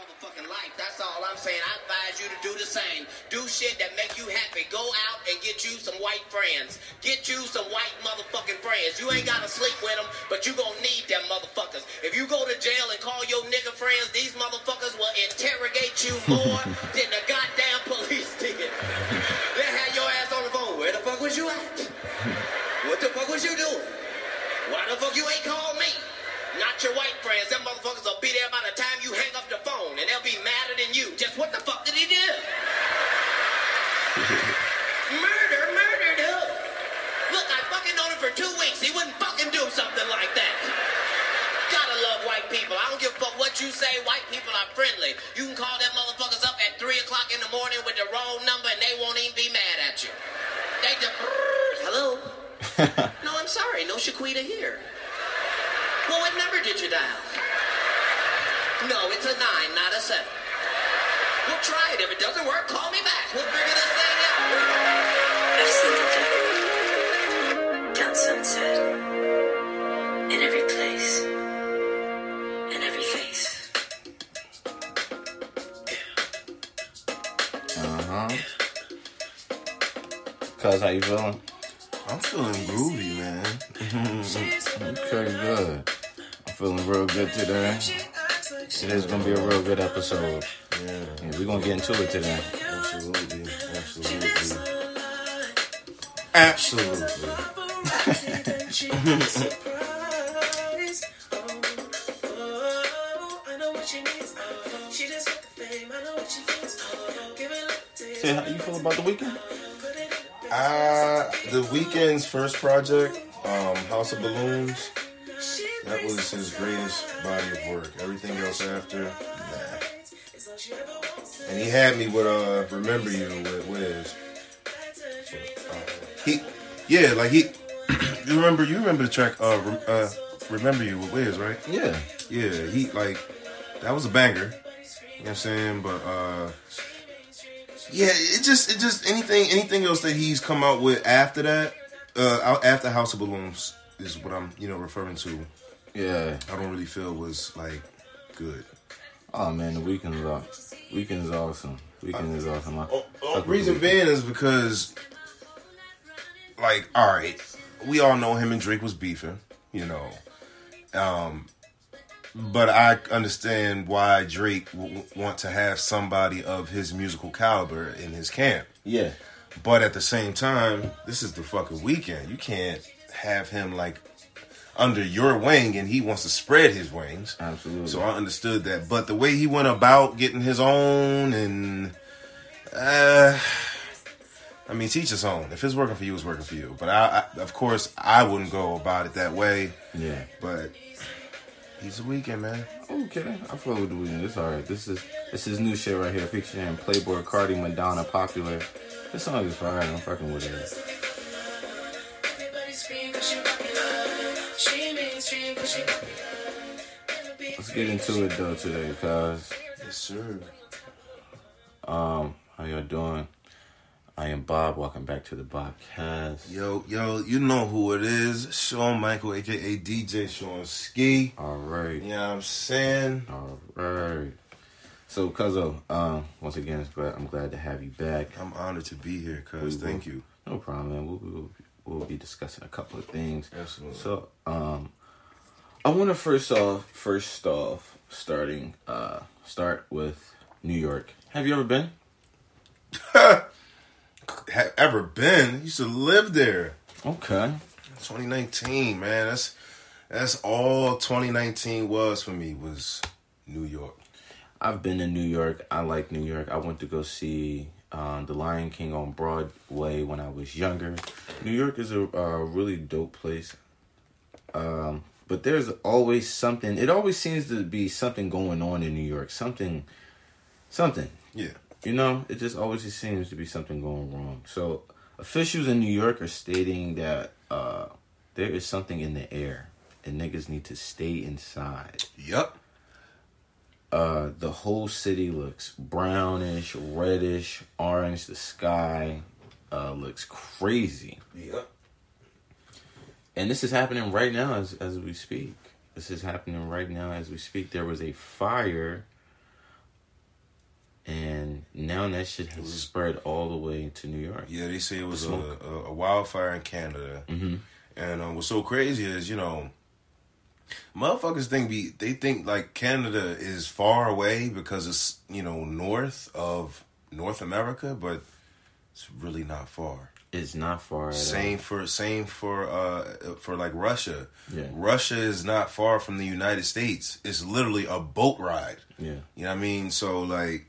motherfucking life. That's all I'm saying. I advise you to do the same. Do shit that make you happy. Go out and get you some white friends. Get you some white motherfucking friends. You ain't gotta sleep with them, but you gonna need them motherfuckers. If you go to jail and call your nigga friends, these motherfuckers will interrogate you more than the goddamn police did. They'll have your ass on the phone. Where the fuck was you at? What the fuck was you doing? Why the fuck you ain't called me? Not your white friends. Them motherfuckers will be there by the time you hang up the phone, and they'll be madder than you. Just what the fuck did he do? Murdered who? Look, I fucking known him for 2 weeks. He wouldn't fucking do something like that. Gotta love white people. I don't give a fuck what you say. White people are friendly. You can call them motherfuckers up at 3 o'clock in the morning with the wrong number, and they won't even be mad at you. They just, hello? No, I'm sorry. No Shaquita here. Well, what number did you dial? No, it's a 9, not a 7. We'll try it. If it doesn't work, call me back. We'll figure this thing out. I've seen the devil down Sunset, in every place, in every face. Cuz, how you feeling? I'm feeling groovy, man. I'm pretty good. Feeling real good today. Today's gonna be a real good episode. Yeah, we're gonna get into it today. Absolutely. Say, how you feel about The Weeknd? The Weeknd's first project, House of Balloons. That was his greatest body of work. Everything else after, nah. And he had me with "Remember You" with Wiz. You remember the track "Remember You" with Wiz, right? Yeah. He that was a banger. You know what I'm saying? But it just anything else that he's come out with after that, after House of Balloons is what I'm referring to. Yeah, I don't really feel was good. Oh man, The Weeknd is awesome. Reason being is because all right, we all know him and Drake was beefing, but I understand why Drake would want to have somebody of his musical caliber in his camp. Yeah, but at the same time, this is the fucking Weeknd. You can't have him under your wing, and he wants to spread his wings. Absolutely. So I understood that, but the way he went about getting his own, and teach his own. If it's working for you, it's working for you. But I of course, I wouldn't go about it that way. Yeah. But he's The Weeknd, man. Okay, I fuck with The Weeknd. It's alright. This is new shit right here, featuring Playboy Carti, Madonna, Popular. This song is fire. I'm fucking with it. Let's get into it though today, guys. Yes, sir. How y'all doing? I am Bob. Welcome back to the Bobcast. Yo, you know who it is? Shawn Michael, aka DJ Shawn Ski. All right. You know what I'm saying? All right. So, Cuzzo, once again, I'm glad to have you back. I'm honored to be here, Cuz. Thank you. No problem, man. We'll be discussing a couple of things. Absolutely. So, I want to start with New York. Have you ever been? Ever been? I used to live there. Okay. 2019, man. That's all 2019 was for me, was New York. I've been to New York. I like New York. I went to go see The Lion King on Broadway when I was younger. New York is a really dope place. But there's always something. It always seems to be something going on in New York. Something. Yeah. It just always seems to be something going wrong. So officials in New York are stating that there is something in the air, and niggas need to stay inside. Yep. The whole city looks brownish, reddish, orange. The sky looks crazy. Yep. And this is happening right now as we speak. There was a fire Now that shit has spread all the way to New York. Yeah, they say it was a wildfire in Canada. Mm-hmm. And what's so crazy is, you know, motherfuckers think like Canada is far away because it's, you know, north of North America, but it's really not far. It's not far. Same for like Russia. Yeah. Russia is not far from the United States. It's literally a boat ride. Yeah. You know what I mean? So like,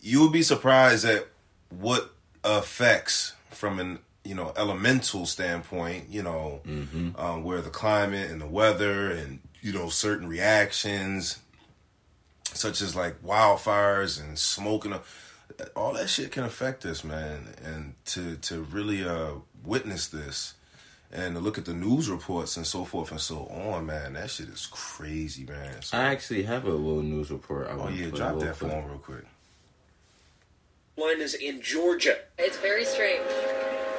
you would be surprised at what affects from an, you know, elemental standpoint, you know, mm-hmm. Where the climate and the weather and, you know, certain reactions such as like wildfires and smoke and all that shit can affect us, man. And to really witness this and to look at the news reports and so forth and so on, man, that shit is crazy, man. So, I actually have a little news report. Drop that phone real quick. One is in Georgia. It's very strange.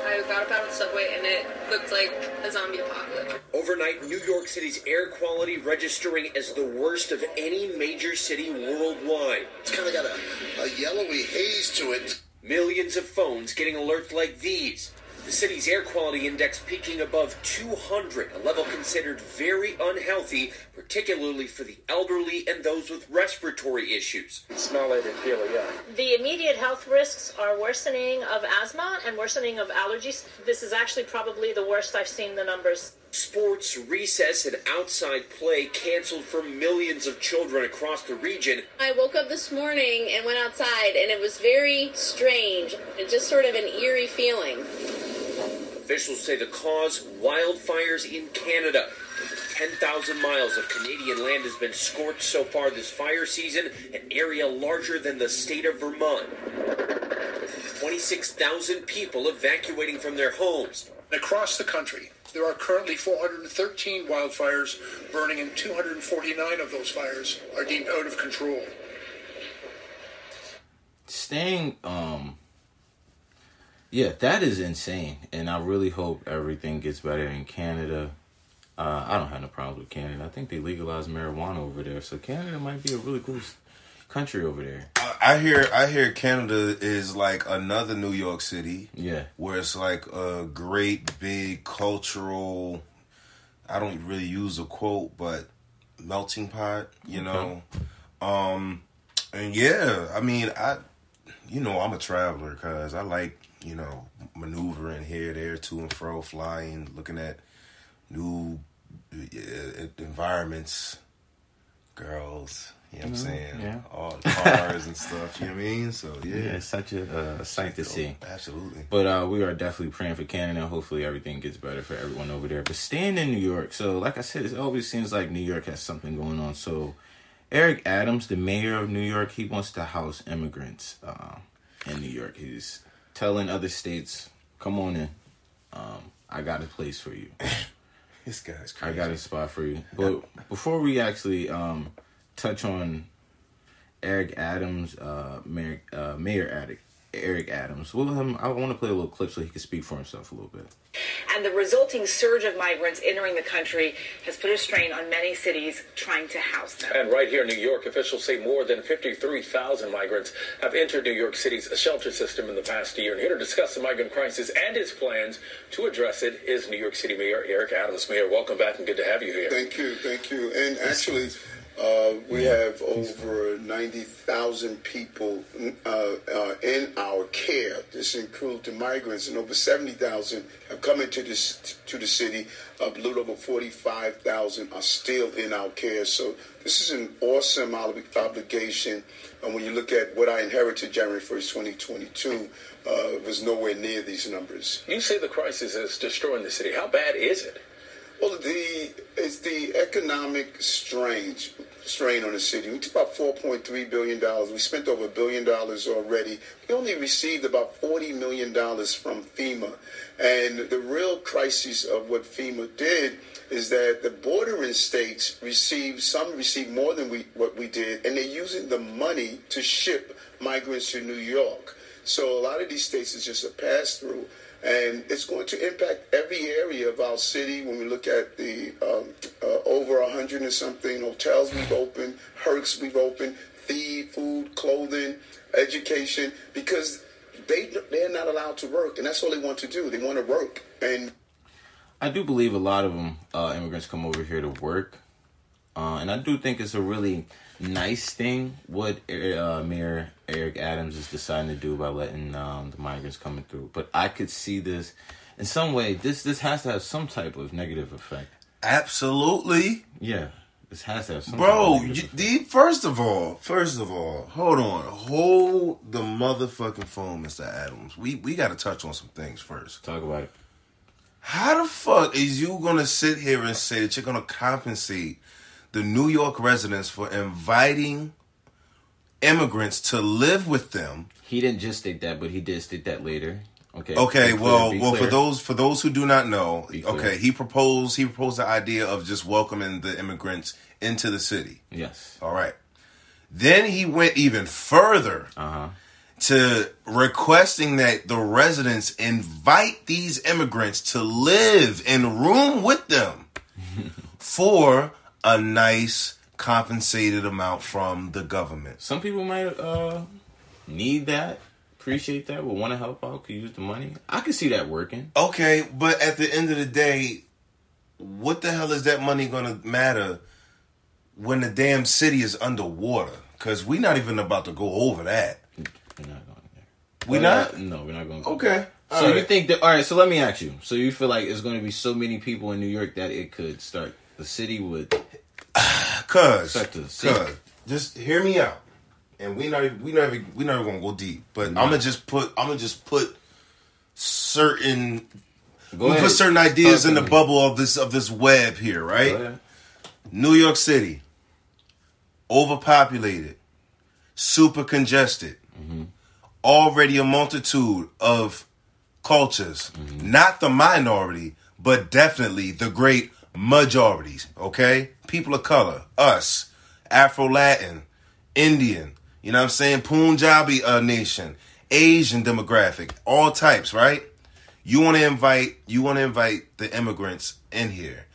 I got up out of the subway and it looked like a zombie apocalypse. Overnight, New York City's air quality registering as the worst of any major city worldwide. It's kind of got a yellowy haze to it. Millions of phones getting alerts like these. The city's air quality index peaking above 200, a level considered very unhealthy, particularly for the elderly and those with respiratory issues. Smell it and feel it, yeah. The immediate health risks are worsening of asthma and worsening of allergies. This is actually probably the worst I've seen the numbers. Sports, recess, and outside play canceled for millions of children across the region. I woke up this morning and went outside, and it was very strange. It's just sort of an eerie feeling. Officials say the cause, wildfires in Canada. Over 10,000 miles of Canadian land has been scorched so far this fire season, an area larger than the state of Vermont. 26,000 people evacuating from their homes. Across the country, there are currently 413 wildfires burning, and 249 of those fires are deemed out of control. Yeah, that is insane, and I really hope everything gets better in Canada. I don't have no problems with Canada. I think they legalized marijuana over there, so Canada might be a really cool country over there. I hear Canada is like another New York City. Yeah, where it's like a great big cultural. I don't really use a quote, but melting pot, you know. Okay. And yeah, I mean, you know, I'm a traveler, cause I like, you know, maneuvering here, there, to and fro, flying, looking at new environments, girls, you know what I'm saying? Yeah. All the cars and stuff, you know what I mean? So, yeah. Yeah, it's such a sight to see. Absolutely. But we are definitely praying for Canada. Hopefully everything gets better for everyone over there. But staying in New York, so like I said, it always seems like New York has something going on. So Eric Adams, the mayor of New York, he wants to house immigrants in New York. He's telling other states, come on in. I got a place for you. This guy's crazy. I got a spot for you. But before we actually touch on Eric Adams, Mayor Eric Adams, I want to play a little clip so he can speak for himself a little bit. And the resulting surge of migrants entering the country has put a strain on many cities trying to house them. And right here in New York, officials say more than 53,000 migrants have entered New York City's shelter system in the past year. And here to discuss the migrant crisis and his plans to address it is New York City Mayor Eric Adams. Mayor, welcome back and good to have you here. Thank you. And actually, we have over 90,000 people in our care. This includes the migrants, and over 70,000 have come into the city. A little over 45,000 are still in our care. So this is an awesome obligation. And when you look at what I inherited January 1st, 2022, it was nowhere near these numbers. You say the crisis is destroying the city. How bad is it? Well, it's the economic strain on the city. We took about $4.3 billion. We spent over $1 billion already. We only received about $40 million from FEMA. And the real crisis of what FEMA did is that the bordering states received more than what we did, and they're using the money to ship migrants to New York. So a lot of these states is just a pass-through. And it's going to impact every area of our city. When we look at the over 100 and something hotels we've opened, Hercs we've opened, feed, food, clothing, education. education, because they're not allowed to work, and that's all they want to do. They want to work. And I do believe a lot of them immigrants come over here to work, and I do think it's a really nice thing what Mayor Eric Adams is deciding to do by letting the migrants coming through. But I could see this in some way. This has to have some type of negative effect. Absolutely. Yeah. This has to have some First of all, hold the motherfucking phone, Mr. Adams. We got to touch on some things first. Talk about it. How the fuck is you going to sit here and say that you're going to compensate the New York residents for inviting immigrants to live with them? He didn't just state that, but he did state that later. Okay. Okay. Well, for those who do not know, okay, he proposed the idea of just welcoming the immigrants into the city. Yes. All right. Then he went even further to requesting that the residents invite these immigrants to live in room with them for a nice compensated amount from the government. Some people might need that. Appreciate that. Would want to help out. Could use the money. I could see that working. Okay, but at the end of the day, what the hell is that money going to matter when the damn city is underwater? Because we're not even about to go over that. We're not going there. We're not? No, we're not going. Okay. So you think that? All right. So let me ask you. So you feel like it's going to be so many people in New York that it could start the city would. Cause just hear me out. And we not even gonna go deep, but no. I'm gonna just put certain put certain ideas in the bubble of this web here, right? New York City, overpopulated, super congested, already a multitude of cultures, not the minority, but definitely the great majorities. Okay, people of color, us, Afro Latin, Indian. You know what I'm saying? Punjabi nation, Asian demographic, all types, right? You want to invite the immigrants in here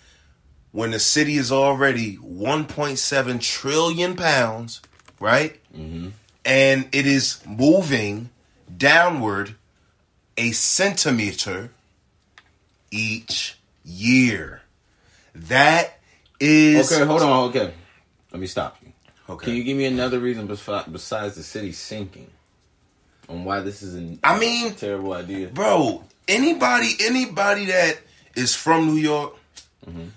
when the city is already 1.7 trillion pounds, right? And it is moving downward a centimeter each year. That is... Okay, hold on. Okay. Let me stop you. Okay. Can you give me another reason besides the city sinking on why this is a terrible idea? Bro, anybody that is from New York,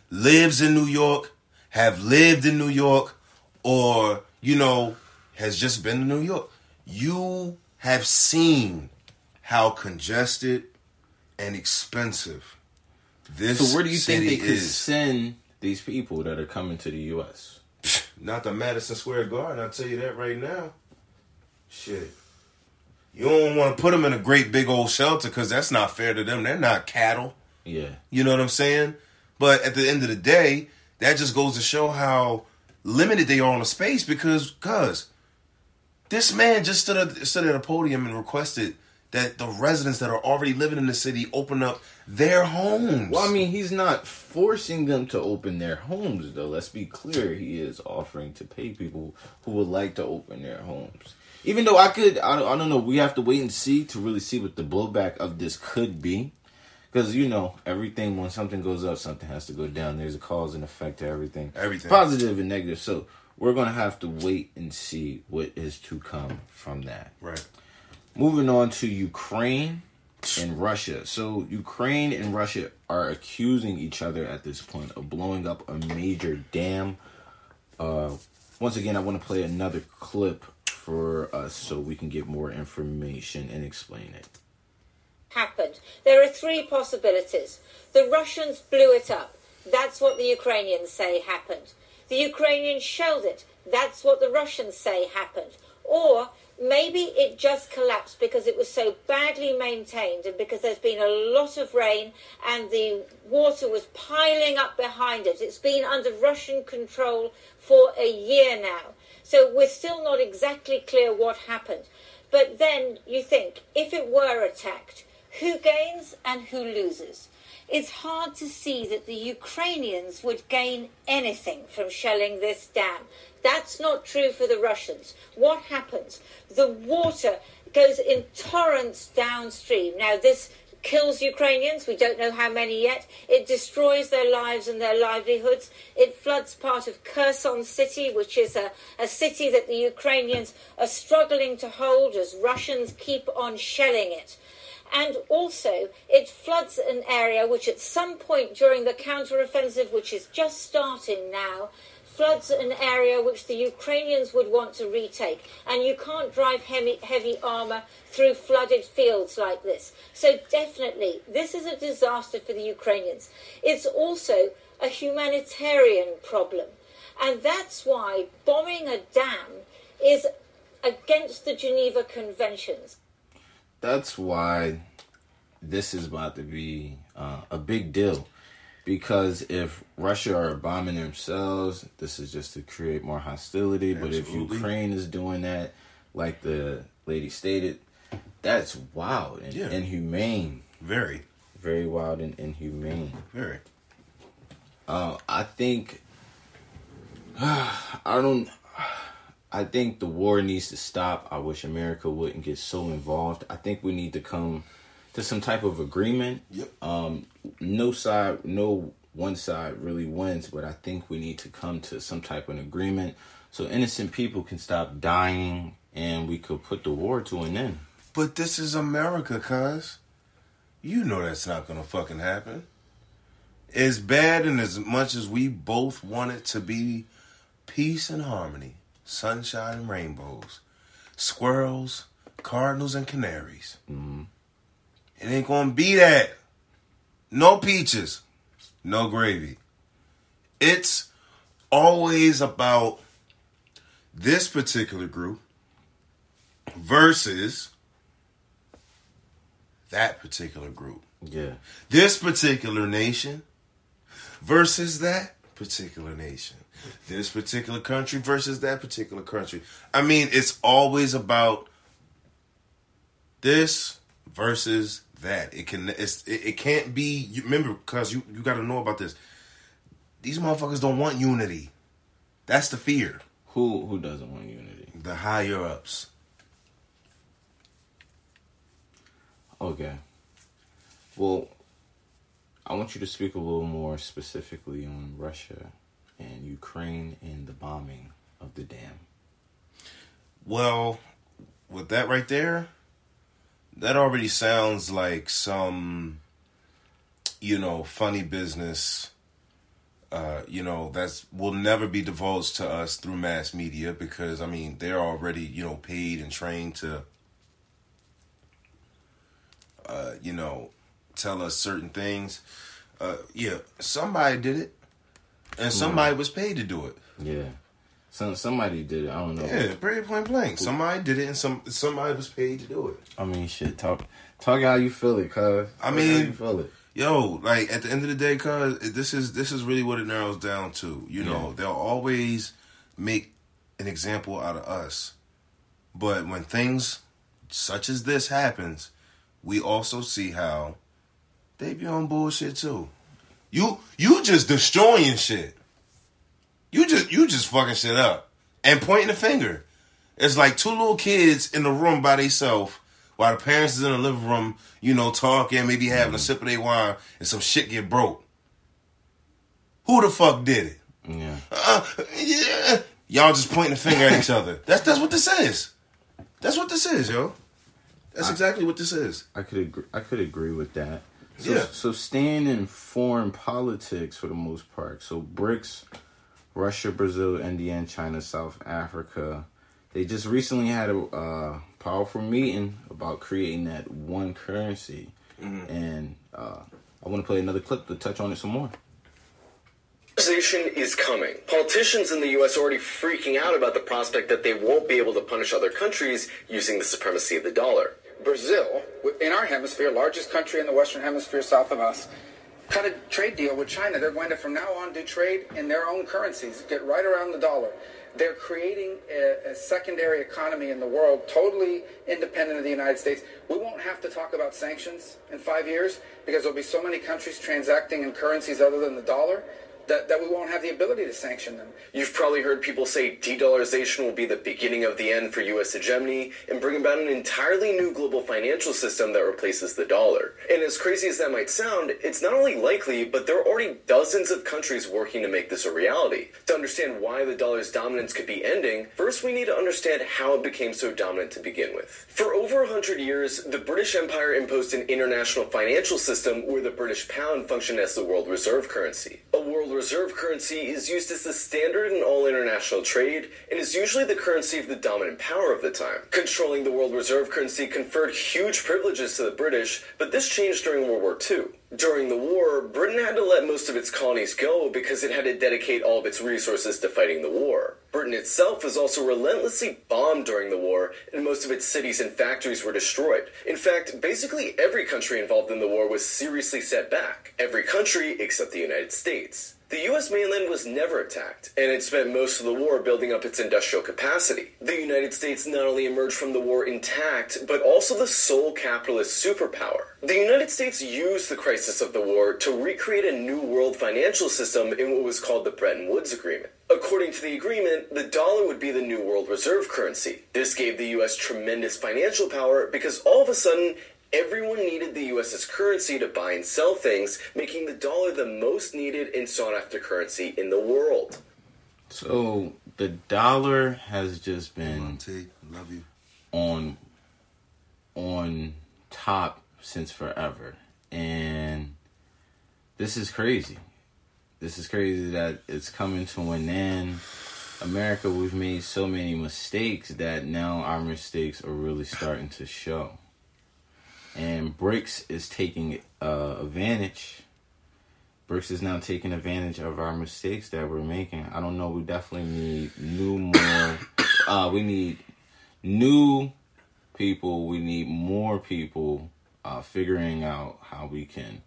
lives in New York, have lived in New York, or, you know, has just been to New York, you have seen how congested and expensive this city is. So where do you think they could send these people that are coming to the U.S.? Not the Madison Square Garden, I'll tell you that right now. Shit. You don't want to put them in a great big old shelter because that's not fair to them. They're not cattle. Yeah. You know what I'm saying? But at the end of the day, that just goes to show how limited they are on the space because this man just stood at a podium and requested that the residents that are already living in the city open up their homes. Well, I mean, he's not forcing them to open their homes, though. Let's be clear. He is offering to pay people who would like to open their homes. Even though I don't know, we have to wait and see to really see what the blowback of this could be. Because, you know, everything, when something goes up, something has to go down. There's a cause and effect to everything. Everything. Positive and negative. So we're going to have to wait and see what is to come from that. Right. Moving on to Ukraine and Russia. So Ukraine and Russia are accusing each other at this point of blowing up a major dam. Once again, I want to play another clip for us so we can get more information and explain it. Happened. There are three possibilities. The Russians blew it up. That's what the Ukrainians say happened. The Ukrainians shelled it. That's what the Russians say happened. Or... maybe it just collapsed because it was so badly maintained and because there's been a lot of rain and the water was piling up behind it. It's been under Russian control for a year now. So we're still not exactly clear what happened. But then you think, if it were attacked, who gains and who loses? it's hard to see that the Ukrainians would gain anything from shelling this dam. That's not true for the Russians. What happens? The water goes in torrents downstream. Now, this kills Ukrainians. We don't know how many yet. It destroys their lives and their livelihoods. It floods part of Kherson city, which is a city that the Ukrainians are struggling to hold as Russians keep on shelling it. And also, it floods an area which at some point during the counteroffensive, which is just starting now, floods an area which the Ukrainians would want to retake. And you can't drive heavy armour through flooded fields like this. So definitely, this is a disaster for the Ukrainians. It's also a humanitarian problem. And that's why bombing a dam is against the Geneva Conventions. That's why this is about to be a big deal. Because if Russia are bombing themselves, this is just to create more hostility. Absolutely. But if Ukraine is doing that, like the lady stated, that's wild and inhumane. Very. Very wild and inhumane. Very. I think the war needs to stop. I wish America wouldn't get so involved. I think we need to come to some type of agreement. Yep. No one side really wins, but I think we need to come to some type of an agreement so innocent people can stop dying and we could put the war to an end. But this is America, cuz. You know that's not going to fucking happen. As bad and as much as we both want it to be peace and harmony, sunshine and rainbows, squirrels, cardinals, and canaries. Mm-hmm. It ain't gonna be that. No peaches, no gravy. It's always about this particular group versus that particular group. Yeah. This particular nation versus that particular nation. This particular country versus that particular country. I mean, it's always about this versus that. It can't be. Remember, because you got to know about this. These motherfuckers don't want unity. That's the fear. Who doesn't want unity? The higher ups. Okay. Well, I want you to speak a little more specifically on Russia and Ukraine and the bombing of the dam. Well, with that right there, that already sounds like some, funny business, that's will never be divulged to us through mass media because, I mean, they're already, paid and trained to, tell us certain things. Somebody did it. And somebody was paid to do it. Yeah. Somebody did it. I don't know. Yeah, pretty plain. Somebody did it and somebody was paid to do it. I mean, shit, talk how you feel it, cuz. I mean, how you feel it. Yo, like, at the end of the day, cuz, this is really what it narrows down to. They'll always make an example out of us. But when things such as this happens, we also see how they be on bullshit, too. You just destroying shit. You just fucking shit up and pointing the finger. It's like two little kids in the room by themselves while the parents is in the living room, talking, maybe having a sip of their wine, and some shit get broke. Who the fuck did it? Yeah. Y'all just pointing the finger at each other. That's what this is. That's what this is, yo. That's exactly what this is. I could agree with that. So staying in foreign politics for the most part. So BRICS, Russia, Brazil, India, and China, South Africa, they just recently had a powerful meeting about creating that one currency. Mm-hmm. And I want to play another clip to touch on it some more. Dedollarization is coming. Politicians in the U.S. are already freaking out about the prospect that they won't be able to punish other countries using the supremacy of the dollar. Brazil, in our hemisphere, largest country in the Western Hemisphere south of us, cut a trade deal with China. They're going to, from now on, do trade in their own currencies, get right around the dollar. They're creating a secondary economy in the world, totally independent of the United States. We won't have to talk about sanctions in 5 years because there'll be so many countries transacting in currencies other than the dollar that we won't have the ability to sanction them. You've probably heard people say de-dollarization will be the beginning of the end for U.S. hegemony and bring about an entirely new global financial system that replaces the dollar. And as crazy as that might sound, it's not only likely, but there are already dozens of countries working to make this a reality. To understand why the dollar's dominance could be ending, first we need to understand how it became so dominant to begin with. For over 100 years, the British Empire imposed an international financial system where the British pound functioned as the world reserve currency. A world reserve currency is used as the standard in all international trade and is usually the currency of the dominant power of the time. Controlling the world reserve currency conferred huge privileges to the British, but this changed during World War II. During the war, Britain had to let most of its colonies go because it had to dedicate all of its resources to fighting the war. Britain itself was also relentlessly bombed during the war, and most of its cities and factories were destroyed. In fact, basically every country involved in the war was seriously set back. Every country except the United States. The U.S. mainland was never attacked, and it spent most of the war building up its industrial capacity. The United States not only emerged from the war intact, but also the sole capitalist superpower. The United States used the crisis of the war to recreate a new world financial system in what was called the Bretton Woods Agreement. According to the agreement, the dollar would be the new world reserve currency. This gave the U.S. tremendous financial power because all of a sudden, everyone needed the U.S.'s currency to buy and sell things, making the dollar the most needed and sought-after currency in the world. So the dollar has just been on top since forever. And this is crazy. This is crazy that it's coming to an end. America, we've made so many mistakes that now our mistakes are really starting to show. And BRICS is taking advantage. BRICS is now taking advantage of our mistakes that we're making. I don't know. We definitely need we need new people. We need more people figuring out how we can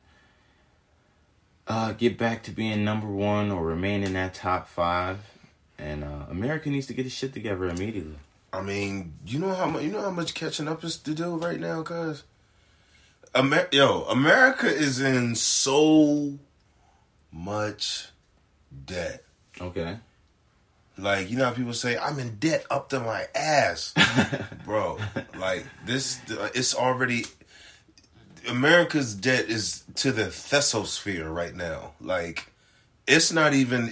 get back to being number one or remain in that top five. And America needs to get its shit together immediately. I mean, you know how much catching up is to do right now, cuz. America is in so much debt. Okay. Like, you know how people say, I'm in debt up to my ass. Bro, like, this, it's already, America's debt is to the thesosphere right now. Like, it's not even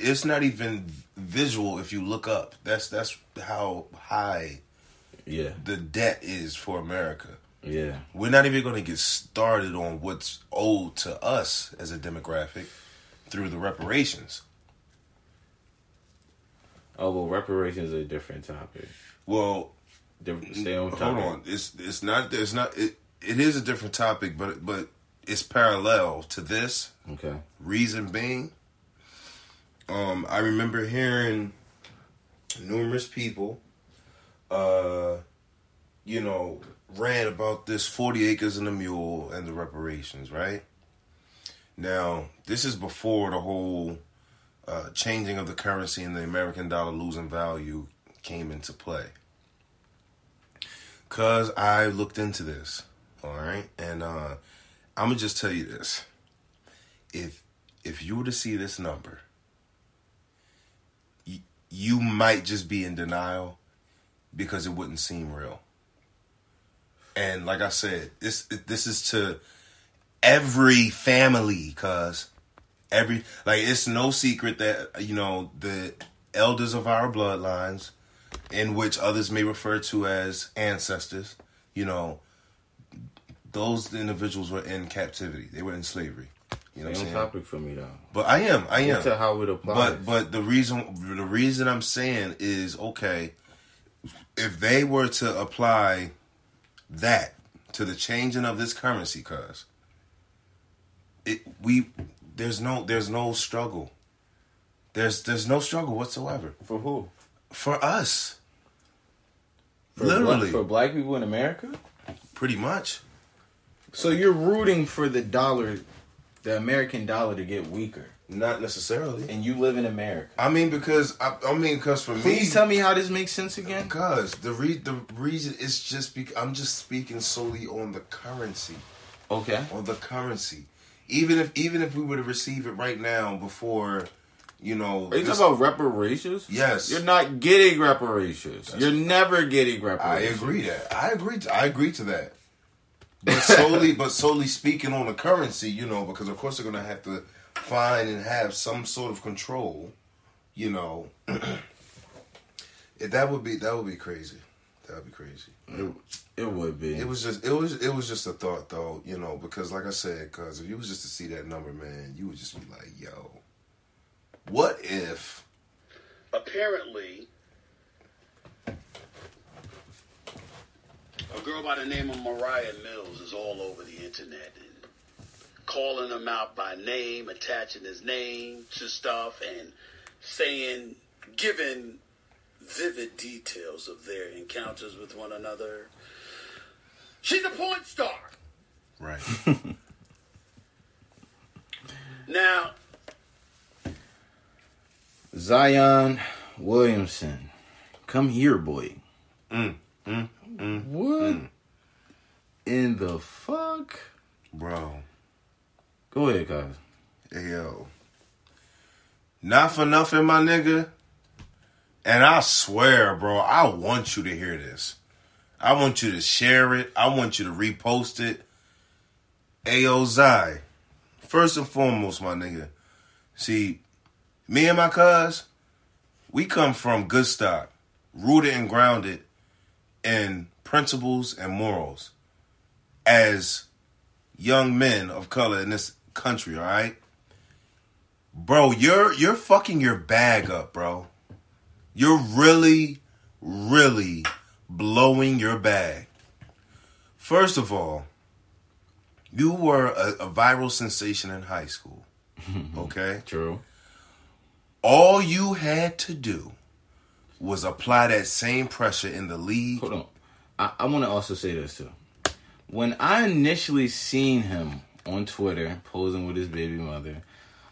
visual if you look up. That's how high the debt is for America. Yeah, we're not even going to get started on what's owed to us as a demographic through the reparations. Oh, well, reparations are a different topic. Well, stay on topic. Hold on, it is a different topic, but it's parallel to this. Okay. Reason being, I remember hearing numerous people, ran about this 40 acres and a mule and the reparations, right? Now, this is before the whole changing of the currency and the American dollar losing value came into play. Because I looked into this, all right? And I'm going to just tell you this. If you were to see this number, you might just be in denial because it wouldn't seem real. And like I said, this is to every family, cause it's no secret that, the elders of our bloodlines, in which others may refer to as ancestors, those individuals were in captivity. They were in slavery. You know what I'm saying? Topic for me though. But I am. To how it applies. But the reason I'm saying is, okay, if they were to apply that to the changing of this currency, cuz there's no struggle. There's no struggle whatsoever. For who? For us. Literally. For black people in America? Pretty much. So you're rooting for the American dollar to get weaker. Not necessarily. And you live in America. I mean, because because for me. Please tell me how this makes sense again. Because the reason is just because I'm just speaking solely on the currency. Okay. On the currency, even if we were to receive it right now before, you know. Are you talking about reparations? Yes. You're not getting reparations. You're never getting reparations. I agree that. I agree to that. But solely speaking on the currency, you know, because of course they're gonna have to find and have some sort of control, you know. that would be crazy. That would be crazy. It would be. It was just a thought though, you know, because like I said, cause if you was just to see that number, man, you would just be like, yo, what if? Apparently, a girl by the name of Mariah Mills is all over the internet and calling him out by name, attaching his name to stuff, and saying, giving vivid details of their encounters with one another. She's a porn star. Right. Now, Zion Williamson, come here, boy. In the fuck? Bro. Go ahead, guys. Hey, yo. Not for nothing, my nigga. And I swear, bro, I want you to hear this. I want you to share it. I want you to repost it. Ayo, Zai. First and foremost, my nigga. See, me and my cuz, we come from good stock, rooted and grounded in principles and morals as young men of color in this country, all right? Bro, you're fucking your bag up, bro. You're really, really blowing your bag. First of all, you were a viral sensation in high school. Okay? True. All you had to do was apply that same pressure in the league. Hold on. I want to also say this, too. When I initially seen him on Twitter posing with his baby mother,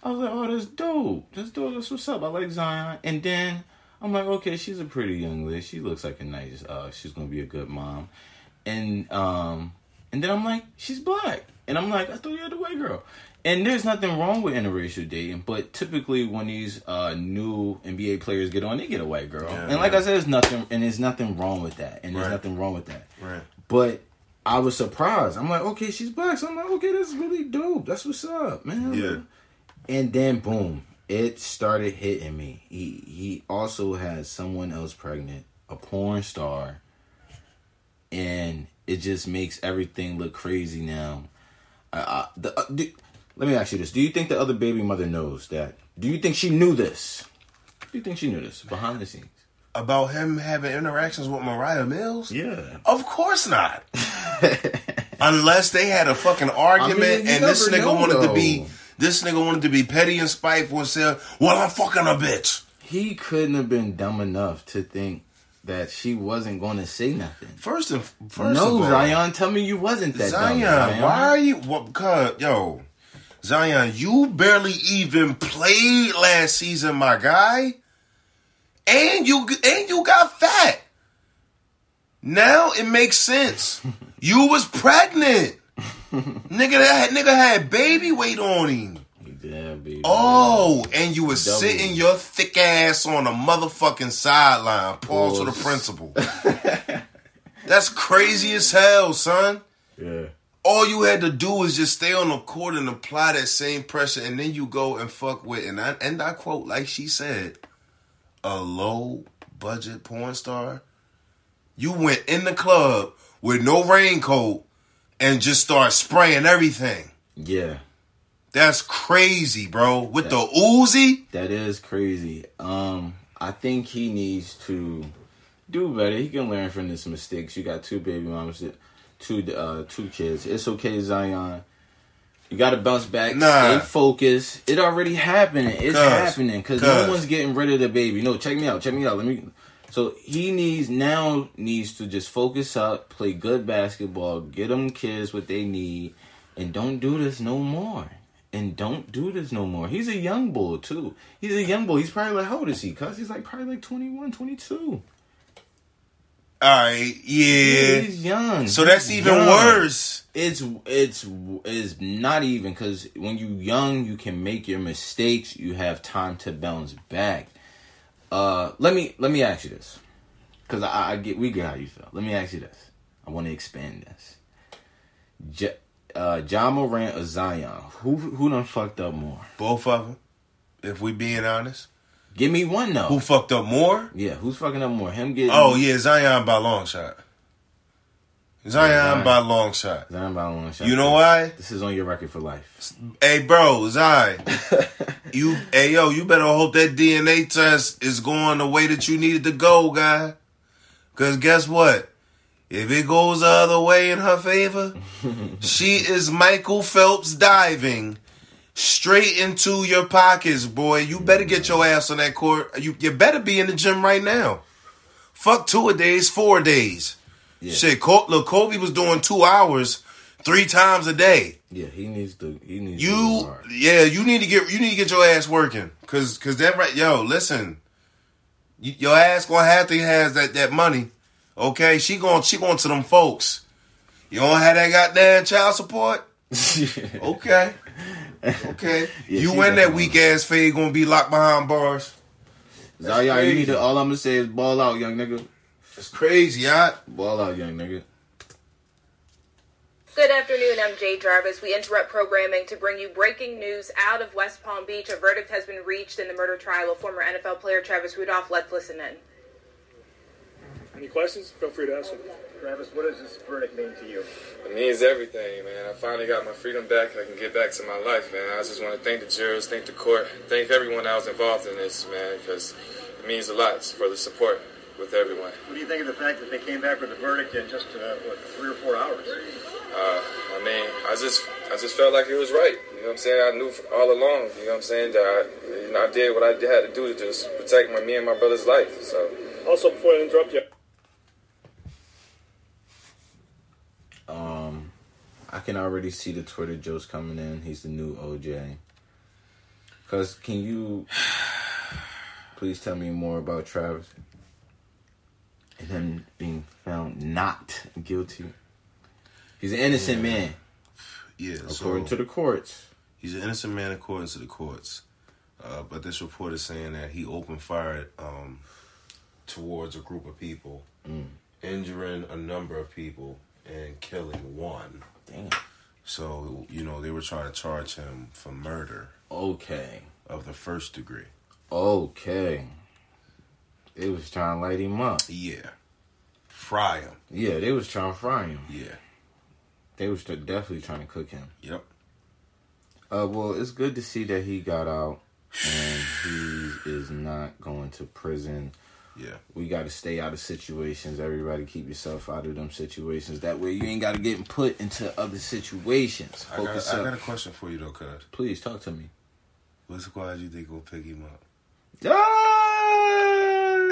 I was like, oh, that's dope. That's dope. That's what's up. I like Zion. And then I'm like, okay, she's a pretty young lady. She looks like a nice, she's going to be a good mom. And then I'm like, she's black. And I'm like, I thought you had a white girl. And there's nothing wrong with interracial dating, but typically when these new NBA players get on, they get a white girl. Yeah, and like I said, there's nothing wrong with that. And there's nothing wrong with that. Right. But I was surprised. I'm like, okay, she's black. So I'm like, okay, that's really dope. That's what's up, man. Yeah. And then, boom, it started hitting me. He also has someone else pregnant, a porn star, and it just makes everything look crazy now. Let me ask you this. Do you think the other baby mother knows that? Do you think she knew this? Do you think she knew this behind the scenes? About him having interactions with Mariah Mills? Yeah. Of course not. Unless they had a fucking argument and this nigga wanted to be petty and spiteful and said, well, I'm fucking a bitch. He couldn't have been dumb enough to think that she wasn't going to say nothing. First of all, Zion, tell me you wasn't that dumb. Zion, why are you... Well, because, yo... Zion, you barely even played last season, my guy. And you got fat. Now it makes sense. You was pregnant. Nigga had baby weight on him. Yeah, baby. Oh, and you was sitting your thick ass on a motherfucking sideline. Pause to the principal. That's crazy as hell, son. Yeah. All you had to do was just stay on the court and apply that same pressure, and then you go and fuck with, and I quote, like she said, a low-budget porn star. You went in the club with no raincoat and just started spraying everything. Yeah. That's crazy, bro. With the Uzi? That is crazy. I think he needs to do better. He can learn from his mistakes. You got two baby mamas that... Two kids. It's okay, Zion. You got to bounce back. Nah. Stay focused. It already happened. It's happening because no one's getting rid of the baby. No, check me out. Let me. So he needs to just focus up, play good basketball, get them kids what they need, and don't do this no more. and don't do this no more. He's a young bull, too. He's a young bull. He's probably like, how old is he, cuz? He's like probably like 21, 22. Alright, yeah. He's young. So that's even worse. It's not even, because when you young, you can make your mistakes. You have time to bounce back. Let me ask you this, because we get how you feel. Let me ask you this. I want to expand this. John Morant or Zion? Who done fucked up more? Both of them. If we being honest. Give me one, though. Who fucked up more? Yeah, who's fucking up more? Him getting... Oh, yeah, Zion by long shot. Zion by long shot. Zion by long shot. You know why? This is on your record for life. Hey, bro, Zion. You better hope that DNA test is going the way that you needed to go, guy. Because guess what? If it goes the other way in her favor, she is Michael Phelps diving straight into your pockets, boy. You better get your ass on that court. You better be in the gym right now. Fuck 2 a days, 4 days. Yeah. Shit, Kobe was doing 2 hours 3 times a day. Yeah, he needs to. To work. Yeah, you need to get your ass working, cause that right. Yo, listen, your ass gonna have to has that money. Okay, she going to them folks. You don't have that goddamn child support. Okay. Okay. Yeah, you win that weak ass fade gonna be locked behind bars. Zion, you need to, all I'm gonna say is ball out, young nigga. It's crazy, y'all. Ball out, young nigga. Good afternoon, I'm Jay Jarvis. We interrupt programming to bring you breaking news out of West Palm Beach. A verdict has been reached in the murder trial of former NFL player Travis Rudolph. Let's listen in. Any questions? Feel free to ask them. Travis, what does this verdict mean to you? It means everything, man. I finally got my freedom back and I can get back to my life, man. I just want to thank the jurors, thank the court, thank everyone that was involved in this, man, because it means a lot for the support with everyone. What do you think of the fact that they came back with a verdict in just, 3 or 4 hours? I just felt like it was right. You know what I'm saying? I knew all along, you know what I'm saying, that I did what I had to do to just protect me and my brother's life. So. Also, before I interrupt you, I can already see the Twitter jokes coming in. He's the new OJ. Cuz, can you please tell me more about Travis and him being found not guilty? He's an innocent man. Yeah, according to the courts. He's an innocent man according to the courts. But this report is saying that he opened fire towards a group of people, injuring a number of people and killing one. Damn. So, you know, they were trying to charge him for murder. Okay. Of the first degree. Okay. They was trying to light him up. Yeah. Fry him. Yeah, they was trying to fry him. Yeah. They was definitely trying to cook him. Yep. Well, it's good to see that he got out and he is not going to prison. Yeah. We got to stay out of situations. Everybody keep yourself out of them situations. That way you ain't got to get put into other situations. I got a question for you, though, cuz. Please, talk to me. What squad you think will pick him up?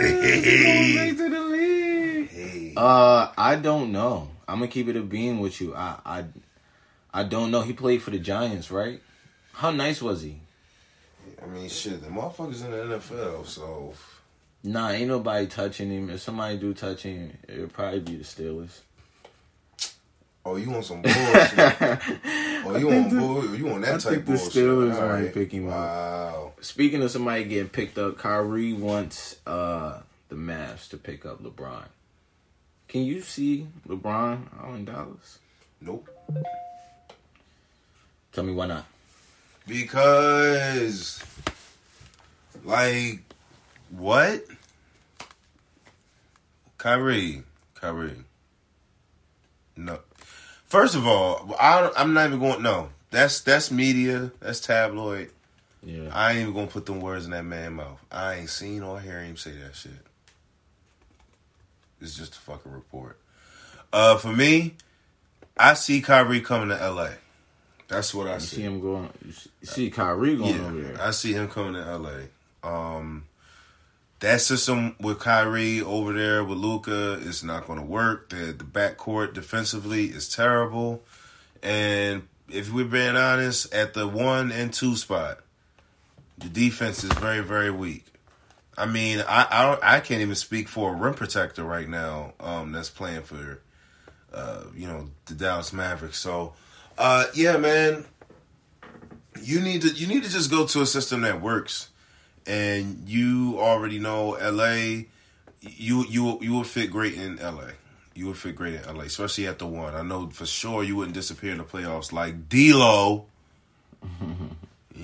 Hey. To the league. Hey. I don't know. I'm going to keep it a beam with you. I don't know. He played for the Giants, right? How nice was he? I mean, shit, the motherfuckers in the NFL, so... Nah, ain't nobody touching him. If somebody do touch him, it'll probably be the Steelers. Oh, you want some bullshit? You want that type of bullshit? The Steelers might pick him up. Speaking of somebody getting picked up, Kyrie wants the Mavs to pick up LeBron. Can you see LeBron out in Dallas? Nope. Tell me why not. Because, like. What? Kyrie. No. First of all, I'm not even going... No. That's media. That's tabloid. Yeah. I ain't even going to put them words in that man's mouth. I ain't seen or hear him say that shit. It's just a fucking report. For me, I see Kyrie coming to L.A. That's what I see. You see him going... You see Kyrie going over there. I see him coming to L.A. That system with Kyrie over there with Luca is not going to work. The backcourt defensively is terrible. And if we're being honest, at the 1 and 2 spot, the defense is very, very weak. I mean, I can't even speak for a rim protector right now that's playing for, the Dallas Mavericks. So, yeah, man, you need to just go to a system that works. And you already know L.A., you will fit great in L.A. You would fit great in L.A., especially at the 1. I know for sure you wouldn't disappear in the playoffs like D'Lo. You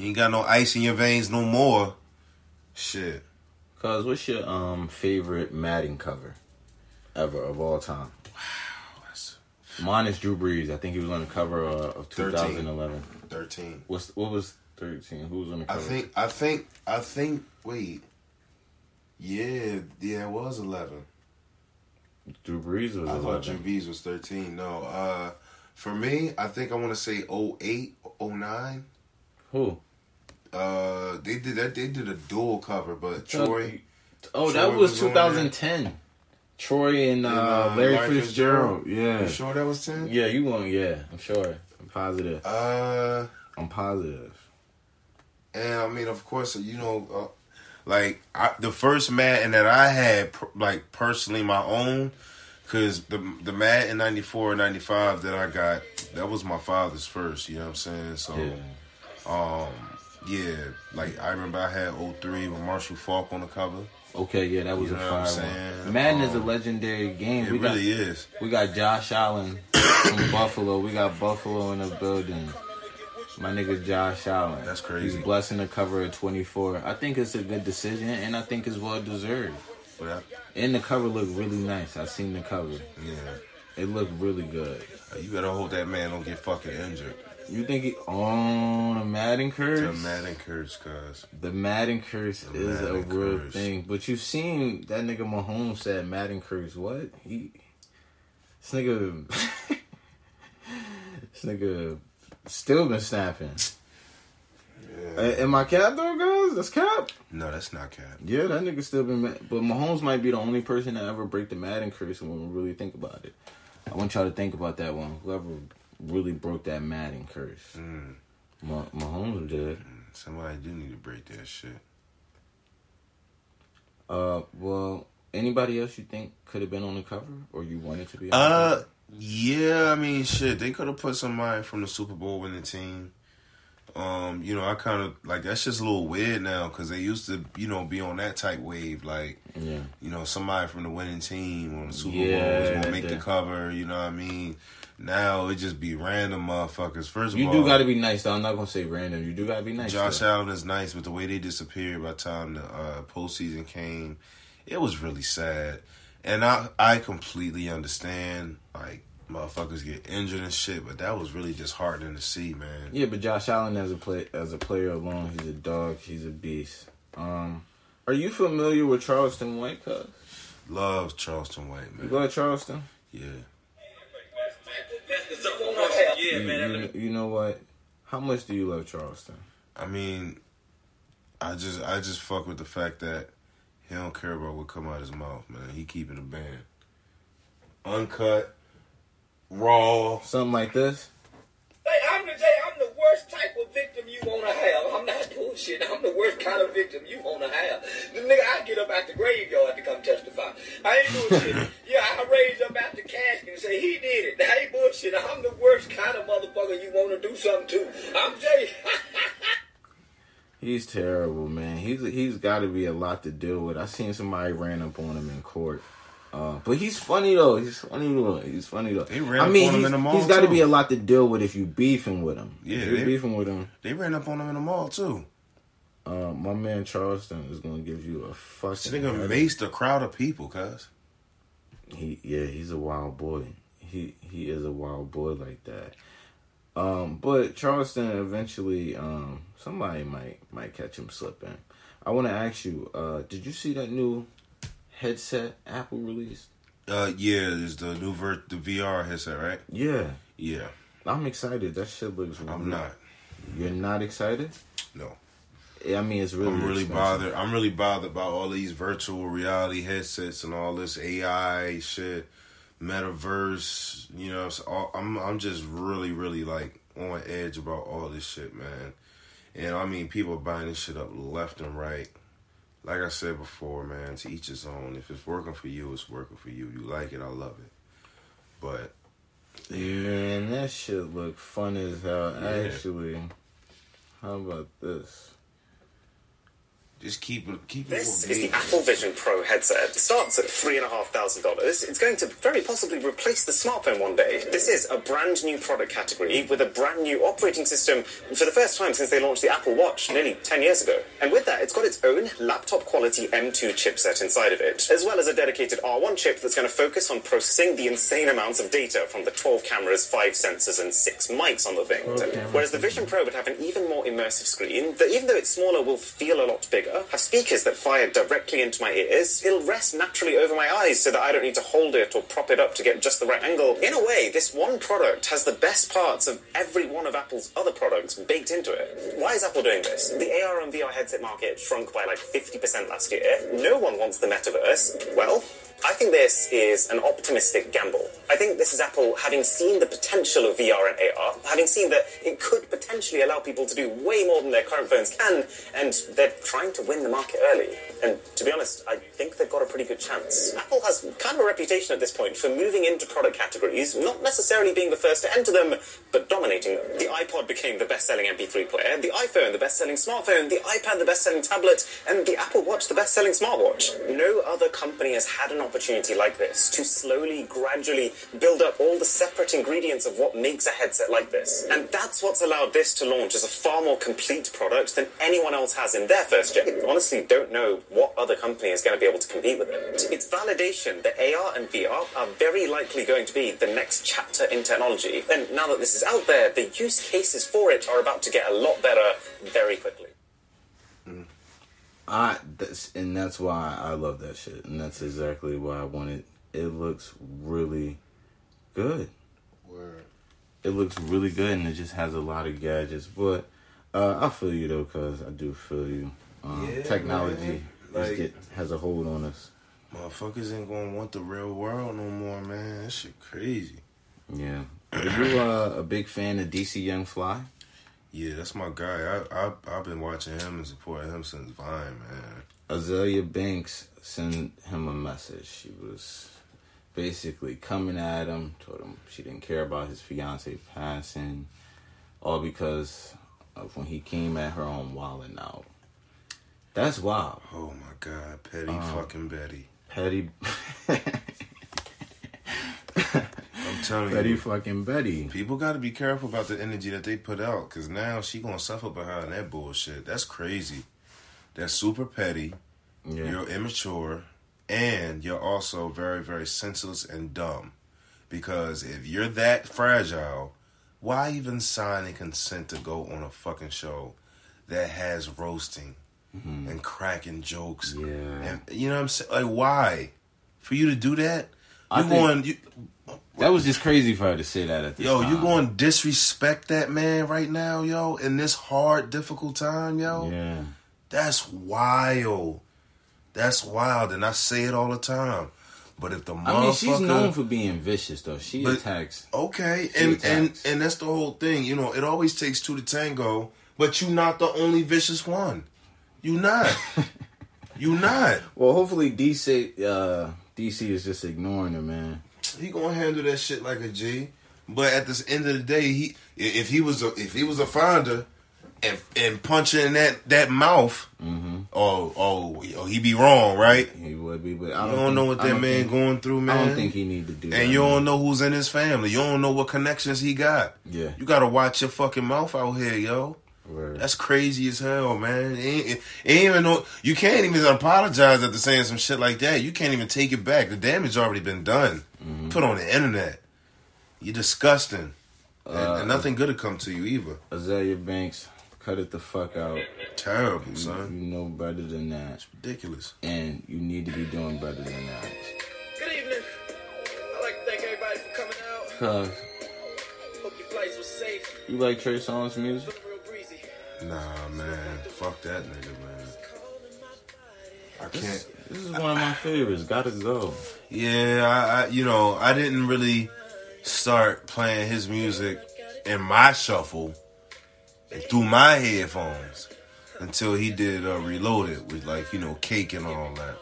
ain't got no ice in your veins no more. Shit. Cuz, what's your favorite Madden cover ever of all time? Wow. Mine is Drew Brees. I think he was on the cover of 2011. 13. What was 13? Who was on the cover? I think. Wait. Yeah. It was 11. Drew Brees was 11. I thought Drew Brees was 13. No. For me, I think I want to say 08, 09. Who? They did that. They did a dual cover, but Troy. Oh, Troy that was 2010. Troy and Larry Fitzgerald. Yeah. You sure that was 10? Yeah, you won. Yeah, I'm sure. I'm positive. I'm positive. And I mean, of course, the first Madden that I had, personally my own, because the Madden 94 and 95 that I got, that was my father's first, you know what I'm saying? So, I remember I had 03 with Marshall Faulk on the cover. Okay, yeah, that was a fire one. Madden is a legendary game. It really is. We got Josh Allen from Buffalo. We got Buffalo in the building. My nigga Josh Allen. That's crazy. He's blessing the cover of 24. I think it's a good decision, and I think it's well-deserved. Yeah. And the cover looked really nice. I seen the cover. Yeah. It looked really good. You better hope that man don't get fucking injured. You think he... Oh, the Madden curse? The Madden curse, cuz. The Madden curse is a real thing. But you've seen that nigga Mahomes said Madden curse. What? This nigga... This nigga... Still been snapping. Yeah. Am I cap though, guys? That's cap? No, that's not cap. Yeah, that nigga still been mad. But Mahomes might be the only person to ever break the Madden curse when we really think about it. I want y'all to think about that one. Whoever really broke that Madden curse. Mm. Mahomes did. Somebody do need to break that shit. Well, anybody else you think could have been on the cover? Or you wanted to be on the cover? Yeah, I mean, shit, they could have put somebody from the Super Bowl winning team. I kind of, that's just a little weird now because they used to, be on that type wave. Somebody from the winning team on the Super Bowl was going to make the cover, you know what I mean? Now it just be random motherfuckers. First of all... You do got to be nice, though. I'm not going to say random. You do got to be nice, Josh Allen is nice, but the way they disappeared by the time the postseason came, it was really sad. And I completely understand, motherfuckers get injured and shit, but that was really disheartening to see, man. Yeah, but Josh Allen as a player alone, he's a dog, he's a beast. Are you familiar with Charleston White, cuz? Love Charleston White, man. You love Charleston? Yeah. You know what? How much do you love Charleston? I mean, I just fuck with the fact that he don't care about what come out his mouth, man. He keep it a band. Uncut. Raw. Something like this. Like, I'm the worst type of victim you want to have. I'm not bullshit. I'm the worst kind of victim you want to have. The nigga, I get up out the graveyard to come testify. I ain't bullshit. Yeah, I raise up out the casket and say, he did it. I ain't bullshit. I'm the worst kind of motherfucker you want to do something to. I'm Jay. He's terrible, man. He's got to be a lot to deal with. I seen somebody ran up on him in court. But he's funny, though. They ran up on him in the mall, he's got to be a lot to deal with if you beefing with him. Yeah, if you're beefing with him. They ran up on him in the mall, too. My man Charleston is going to give you a fucking... This nigga maced a crowd of people, cuz. He's a wild boy. He is a wild boy like that. But Charleston eventually, somebody might catch him slipping. I want to ask you, did you see that new headset Apple released? Yeah, it's the new the VR headset, right? Yeah. Yeah. I'm excited. That shit looks really... I'm not. You're not excited? No. I mean, it's really... I'm really bothered by all these virtual reality headsets and all this AI shit. Metaverse, I'm just really, really on edge about all this shit, man. And, I mean, people are buying this shit up left and right. Like I said before, man, to each his own. If it's working for you, it's working for you. You like it, I love it. But... man, that shit look fun as hell, actually. How about this? Just keep it. This is the Apple Vision Pro headset. It starts at $3,500. It's going to very possibly replace the smartphone one day. This is a brand new product category with a brand new operating system for the first time since they launched the Apple Watch nearly 10 years ago. And with that, it's got its own laptop-quality M2 chipset inside of it, as well as a dedicated R1 chip that's going to focus on processing the insane amounts of data from the 12 cameras, 5 sensors, and 6 mics on the thing. Okay. Whereas the Vision Pro would have an even more immersive screen that, even though it's smaller, will feel a lot bigger. Have speakers that fire directly into my ears. It'll rest naturally over my eyes so that I don't need to hold it or prop it up to get just the right angle. In a way, this one product has the best parts of every one of Apple's other products baked into it. Why is Apple doing this? The AR and VR headset market shrunk by like 50% last year. No one wants the metaverse. Well, I think this is an optimistic gamble. I think this is Apple having seen the potential of VR and AR, having seen that it could potentially allow people to do way more than their current phones can, and they're trying to win the market early. And to be honest, I think they've got a pretty good chance. Apple has kind of a reputation at this point for moving into product categories, not necessarily being the first to enter them, but dominating them. The iPod became the best-selling MP3 player, the iPhone the best-selling smartphone, the iPad the best-selling tablet, and the Apple Watch the best-selling smartwatch. No other company has had an opportunity like this to slowly, gradually build up all the separate ingredients of what makes a headset like this. And that's what's allowed this to launch as a far more complete product than anyone else has in their first gen. I honestly don't know what other company is going to be able to compete with it. It's validation that AR and VR are very likely going to be the next chapter in technology. And now that this is out there, the use cases for it are about to get a lot better very quickly. And that's why I love that shit. And that's exactly why I want it. It looks really good. Word. It looks really good, and it just has a lot of gadgets. But I feel you, though, because I do feel you. Technology has a hold on us. Motherfuckers ain't going to want the real world no more, man. That shit crazy. Yeah. Are you a big fan of DC Young Fly? Yeah, that's my guy. I've been watching him and supporting him since Vine, man. Azealia Banks sent him a message. She was basically coming at him, told him she didn't care about his fiancée passing, all because of when he came at her on Wildin' Out. That's wild. Oh, my God. Petty fucking Betty. Petty... I'm telling you. Petty fucking Betty. People got to be careful about the energy that they put out, because now she going to suffer behind that bullshit. That's crazy. That's super petty. Yeah. You're immature. And you're also very, very senseless and dumb. Because if you're that fragile, why even sign and consent to go on a fucking show that has roasting and cracking jokes? Yeah. And, you know what I'm saying? Like, why? For you to do that? That was just crazy for her to say that at this time. Yo, you going to disrespect that man right now, yo? In this hard, difficult time, yo? Yeah. That's wild. That's wild, and I say it all the time. But if the motherfucker... I mean, she's known for being vicious, though. She attacks. Okay, and that's the whole thing. You know, it always takes two to tango, but you're not the only vicious one. You not. You not. Well, hopefully DC is just ignoring him, man. He gonna handle that shit like a G. But at the end of the day, if he was a finder... And punching that mouth, he be wrong, right? He would be, but I don't know what that man going through, man. I don't think he need to do that. And you don't know who's in his family. You don't know what connections he got. Yeah. You got to watch your fucking mouth out here, yo. Word. That's crazy as hell, man. It ain't even know, you can't even apologize after saying some shit like that. You can't even take it back. The damage already been done. Mm-hmm. Put on the internet. You're disgusting. And nothing good will come to you either. Azealia Banks... cut it the fuck out. Terrible, son. You know better than that. It's ridiculous. And you need to be doing better than that. Good evening. I'd like to thank everybody for coming out. Hope your flights were safe. You like Trey Songz music? Nah, man. Fuck that nigga, man. I can't. This is one of my favorites. Gotta go. Yeah, I didn't really start playing his music in my shuffle and through my headphones until he did Reloaded with, like, you know, Cake and all that.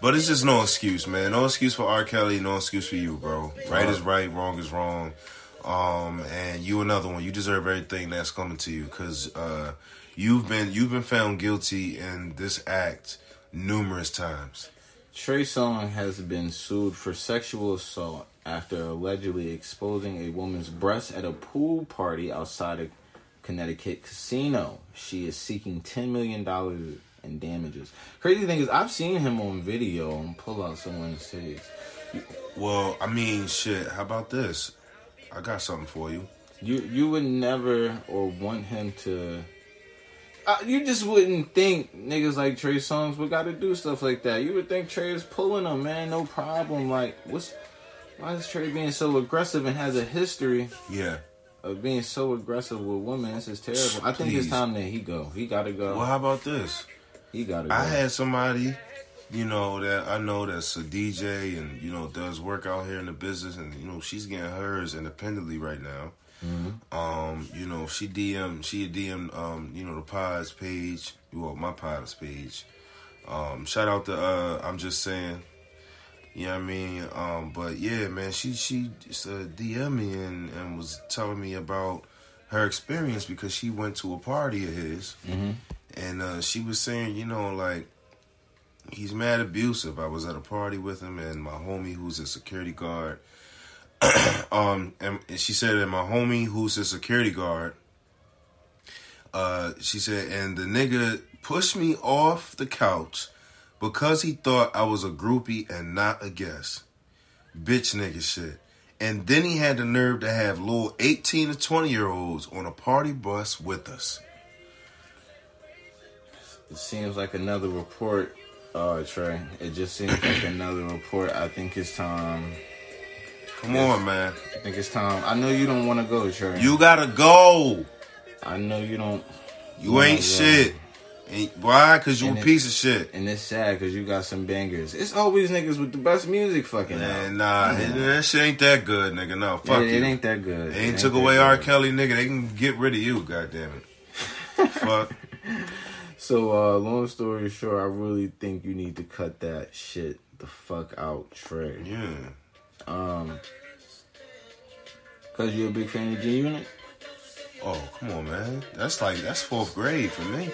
But it's just no excuse, man. No excuse for R. Kelly, no excuse for you, bro. Right is right, wrong is wrong. And you another one. You deserve everything that's coming to you because you've been found guilty in this act numerous times. Trey Songz has been sued for sexual assault after allegedly exposing a woman's breasts at a pool party outside a Connecticut casino. She is seeking $10 million in damages. Crazy thing is, I've seen him on video and pull out someone's titties. Well, I mean, shit, how about this? I got something for you. You would never or want him to... you just wouldn't think niggas like Trey Songz would gotta do stuff like that. You would think Trey is pulling them, man, no problem. Like, why is Trey being so aggressive and has a history of being so aggressive with women? This is terrible. I think it's time that he go. He gotta go. Well, how about this? He gotta go. I had somebody, you know, that I know that's a DJ and, you know, does work out here in the business and, you know, she's getting hers independently right now. Mm-hmm. You know, she DM'd, you know, the pod's page, well, my pod's page. Shout out to, I'm just saying, you know what I mean? But yeah, man, she DM'd me and was telling me about her experience because she went to a party of his and, she was saying, you know, like, he's mad abusive. I was at a party with him and my homie who's a security guard. And she said, and my homie who's a security guard, she said, and the nigga pushed me off the couch because he thought I was a groupie and not a guest. Bitch nigga shit. And then he had the nerve to have little 18 to 20 year olds on a party bus with us. It seems like another report, Trey. It just seems like another report. I think it's time... Come on, man. I think it's time. I know you don't want to go, Trey. You got to go. I know you don't. You ain't shit. And why? Because you a piece of shit. And it's sad because you got some bangers. It's always niggas with the best music fucking out. Nah, that shit ain't that good, nigga. No, fuck you. It ain't that good. They ain't took away R. Kelly, nigga. They can get rid of you, goddammit. Fuck. So, long story short, I really think you need to cut that shit the fuck out, Trey. Yeah. Cause you're a big fan of G-Unit? Oh, come on, man. That's 4th grade for me.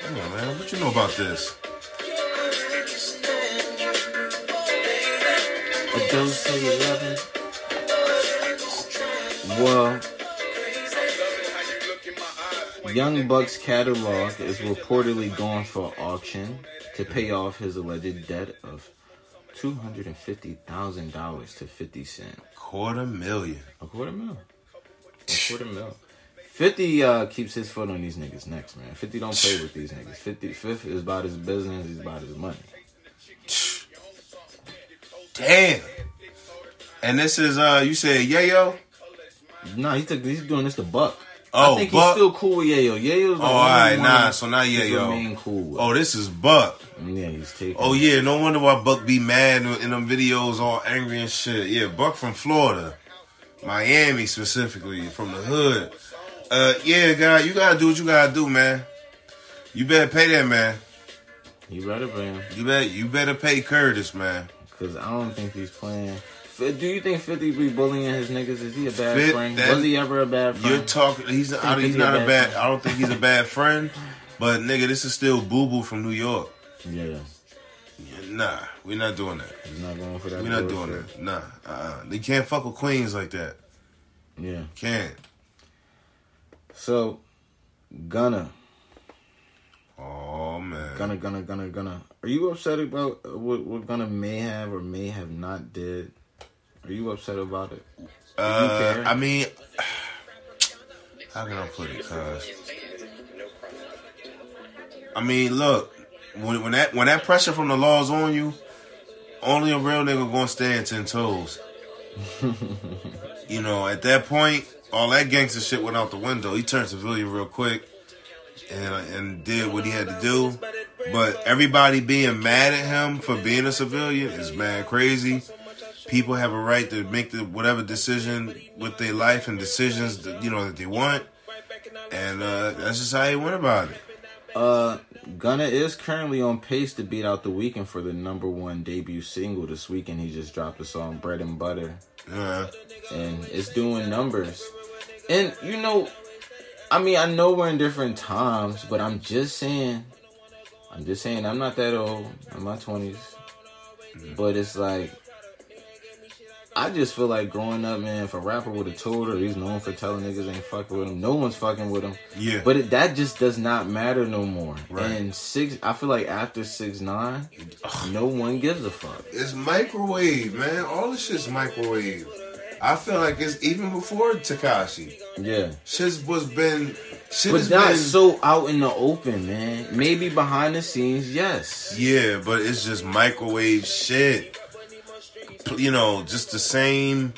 Come on, man. What you know about this? Adults say you love it. Well, Young Buck's catalog is reportedly going for auction to pay off his alleged debt of $250,000 to 50 Cent. $250,000. $250,000. $250,000. 50 keeps his foot on these niggas' necks, man. 50 don't play with these niggas. 50 is about his business. He's about his money. Damn. And this is, you said Yayo? Nah, he's doing this to Buck. Oh, I think Buck? He's still cool with Yayo. Yayo's like, oh, alright, nah, so not Yayo. Cool. Oh, this is Buck. Yeah, he's taking. Oh, yeah, no wonder why Buck be mad in them videos, all angry and shit. Yeah, Buck from Florida. Miami, specifically, from the hood. Yeah, guy, you gotta do what you gotta do, man. You better pay that, man. You better pay him. You better pay Curtis, man. Because I don't think he's playing... Do you think 50 be bullying his niggas? Is he a bad friend? Was he ever a bad friend? You're talking. He's not a bad. I don't think he's a bad friend. But nigga, this is still Boo Boo from New York. Yeah. Nah, we're not doing that. We're not going for that. We're not doing that. Nah. They can't fuck with queens like that. Yeah. Can't. So, Gunna. Oh man. Gunna. Are you upset about what Gunna may have or may have not did? Are you upset about it? Do you care? I mean, how can I put it, cuz? I mean, look, when that pressure from the law's on you, only a real nigga gonna stand 10 toes. You know, at that point, all that gangster shit went out the window. He turned civilian real quick and did what he had to do. But everybody being mad at him for being a civilian is mad crazy. People have a right to make the whatever decision with their life and decisions that, you know, that they want. And that's just how he went about it. Gunna is currently on pace to beat out The Weeknd for the #1 debut single this weekend. He just dropped the song Bread and Butter. Yeah. And it's doing numbers. And, you know, I mean, I know we're in different times, but I'm just saying, I'm not that old. I'm in my 20s. Mm-hmm. But it's like, I just feel like growing up, man, if a rapper would have told her, he's known for telling niggas ain't fucking with him. No one's fucking with him. Yeah. But that just does not matter no more. Right. And I feel like after 6ix9ine, no one gives a fuck. It's microwave, man. All this shit's microwave. I feel like it's even before Tekashi. Yeah. Shit has been so out in the open, man. Maybe behind the scenes, yes. Yeah, but it's just microwave shit. You know, just the same,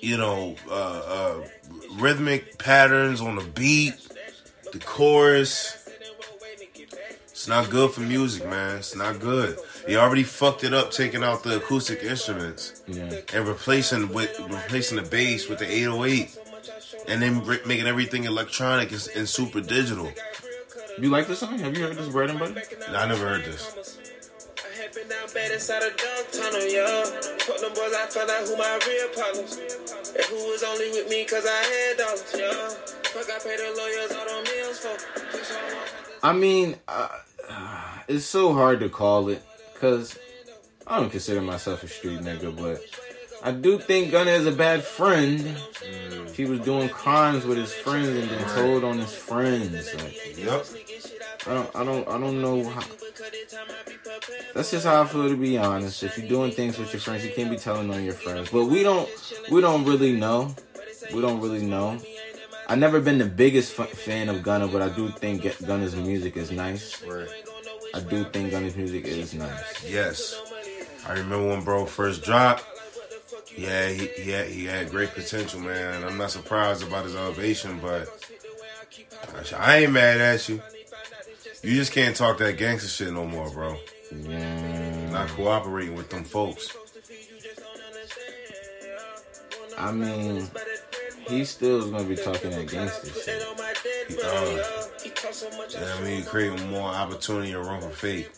you know, rhythmic patterns on the beat, the chorus. It's not good for music, man. It's not good. They already fucked it up taking out the acoustic instruments and replacing the bass with the 808 and then making everything electronic and super digital. You like this song? Have you heard this Bread and Butter? No, I never heard this. Down bad inside a dunk tunnel, y'all. Fuck them boys, I felt like who my real problems. And who was only with me cause I had dollars, y'all. Fuck, I paid the lawyers all them meals for. I mean, it's so hard to call it, cause I don't consider myself a street nigga, but I do think Gunna is a bad friend. He was doing crimes with his friends and then told on his friends. Like, yep. I don't know how. That's just how I feel, to be honest. If you're doing things with your friends, you can't be telling on your friends. But we don't really know. We don't really know. I've never been the biggest fan of Gunna, but I do think Gunna's music is nice. Right. I do think Gunna's music is nice. Yes. I remember when bro first dropped. Yeah, he had great potential, man. I'm not surprised about his elevation, but gosh, I ain't mad at you. You just can't talk that gangster shit no more, bro. Yeah. Not cooperating with them folks. I mean, he still is going to be talking that gangster shit. Yeah, I mean, creating more opportunity and room for fate.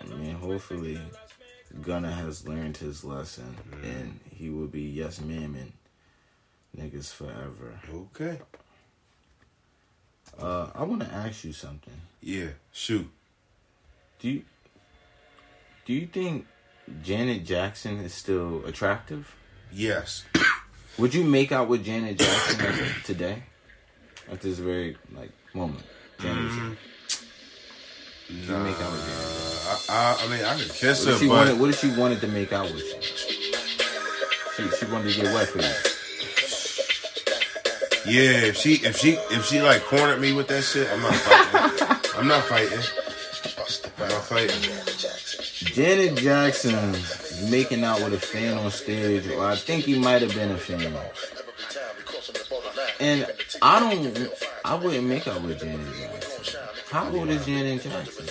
I mean, hopefully Gunna has learned his lesson and he will be yes mamming niggas forever. Okay. I want to ask you something. Yeah, shoot. Do you think Janet Jackson is still attractive? Yes. Would you make out with Janet Jackson today? At this very moment? Would you make out with Janet? I mean, I could kiss her, but what if she wanted to make out with you? She wanted to get wet for you. Yeah, if she like cornered me with that shit, I'm not fighting. Janet Jackson making out with a fan on stage, or I think he might have been a fan. And I wouldn't make out with Janet Jackson. How old is Janet Jackson?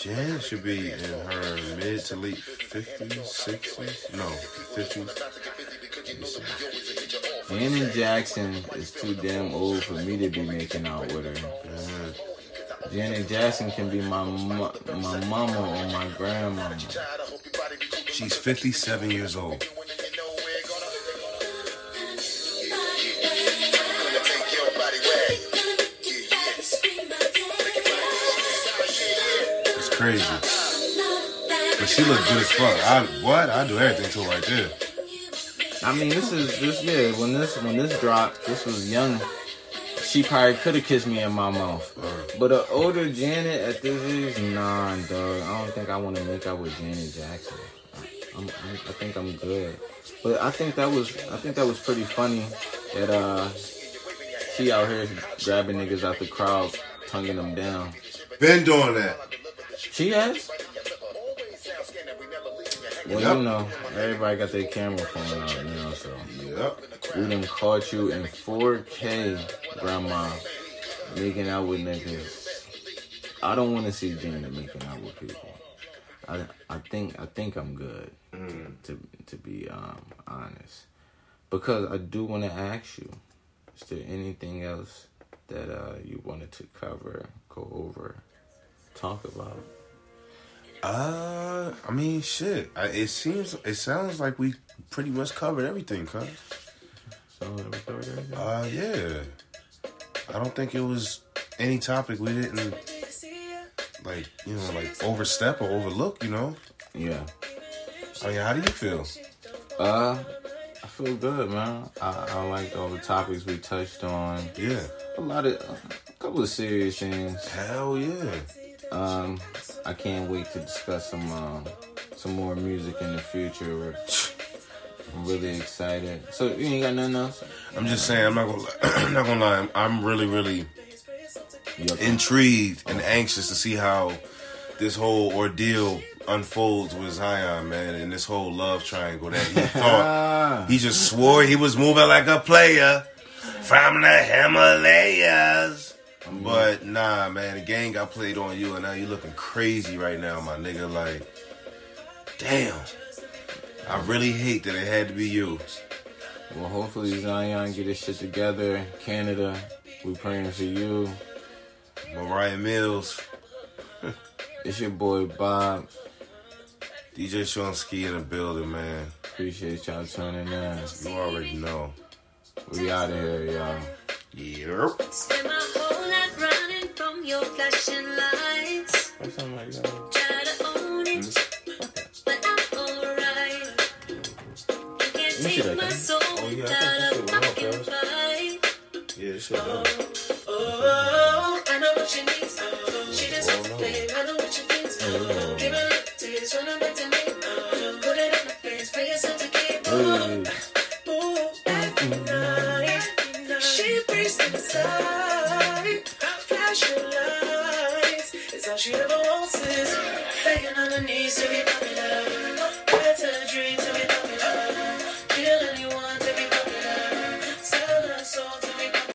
Janet should be in her mid to late 50s, 60s. No, 50s. Janet Jackson is too damn old for me to be making out with her. Yeah. Janet Jackson can be my mama or my grandmama. She's 57 years old. It's crazy. But she look good as fuck. I do everything to her right there. I mean, when this dropped, this was young. She probably could have kissed me in my mouth. But an older Janet at this age, nah, dog. I don't think I want to make out with Janet Jackson. I think I'm good. But I think that was pretty funny that she out here grabbing niggas out the crowd, tonguing them down. Been doing that. She has. Well, yep. You know, everybody got their camera phone out, you know, so. Yep. We done caught you in 4K, grandma, making out with niggas. I don't want to see Janet making out with people. I I think I'm good to be honest, because I do want to ask you: is there anything else that you wanted to cover, go over, talk about? I mean, shit. It sounds like we pretty much covered everything, cuz. So we covered everything. Yeah. I don't think it was any topic we didn't overstep or overlook. Yeah. I mean, how do you feel? I feel good, man. I like all the topics we touched on. Yeah. A couple of serious things. Hell yeah. I can't wait to discuss some more music in the future. I'm really excited. So you ain't got nothing else? I'm just saying, I'm not gonna lie. I'm really, really intrigued and anxious to see how this whole ordeal unfolds with Zion, man, and this whole love triangle that he thought he just swore he was moving like a player from the Himalayas. But nah, man, the game got played on you, and now you looking crazy right now, my nigga. Like, damn, I really hate that it had to be you. Well, hopefully Zion get his shit together. Canada, we praying for you. Mariah Mills. It's your boy Bob. DJ Shonsky in the building, man. Appreciate y'all tuning in. You already know. We out of here, y'all. Yep. Spend my whole life running from your flashing lights. Or something like that. Try to own it, but I'm alright. You can't take my soul without a fucking fight. Yeah, this shit done. Oh, I know what she needs. She just wants to play. I know what she thinks. Give her lip tears, run her back to me. Put it on her face, play yourself to keep. Ooh, flash your lights. It's all she ever wants is begging on her knees to be popular. Better dreams.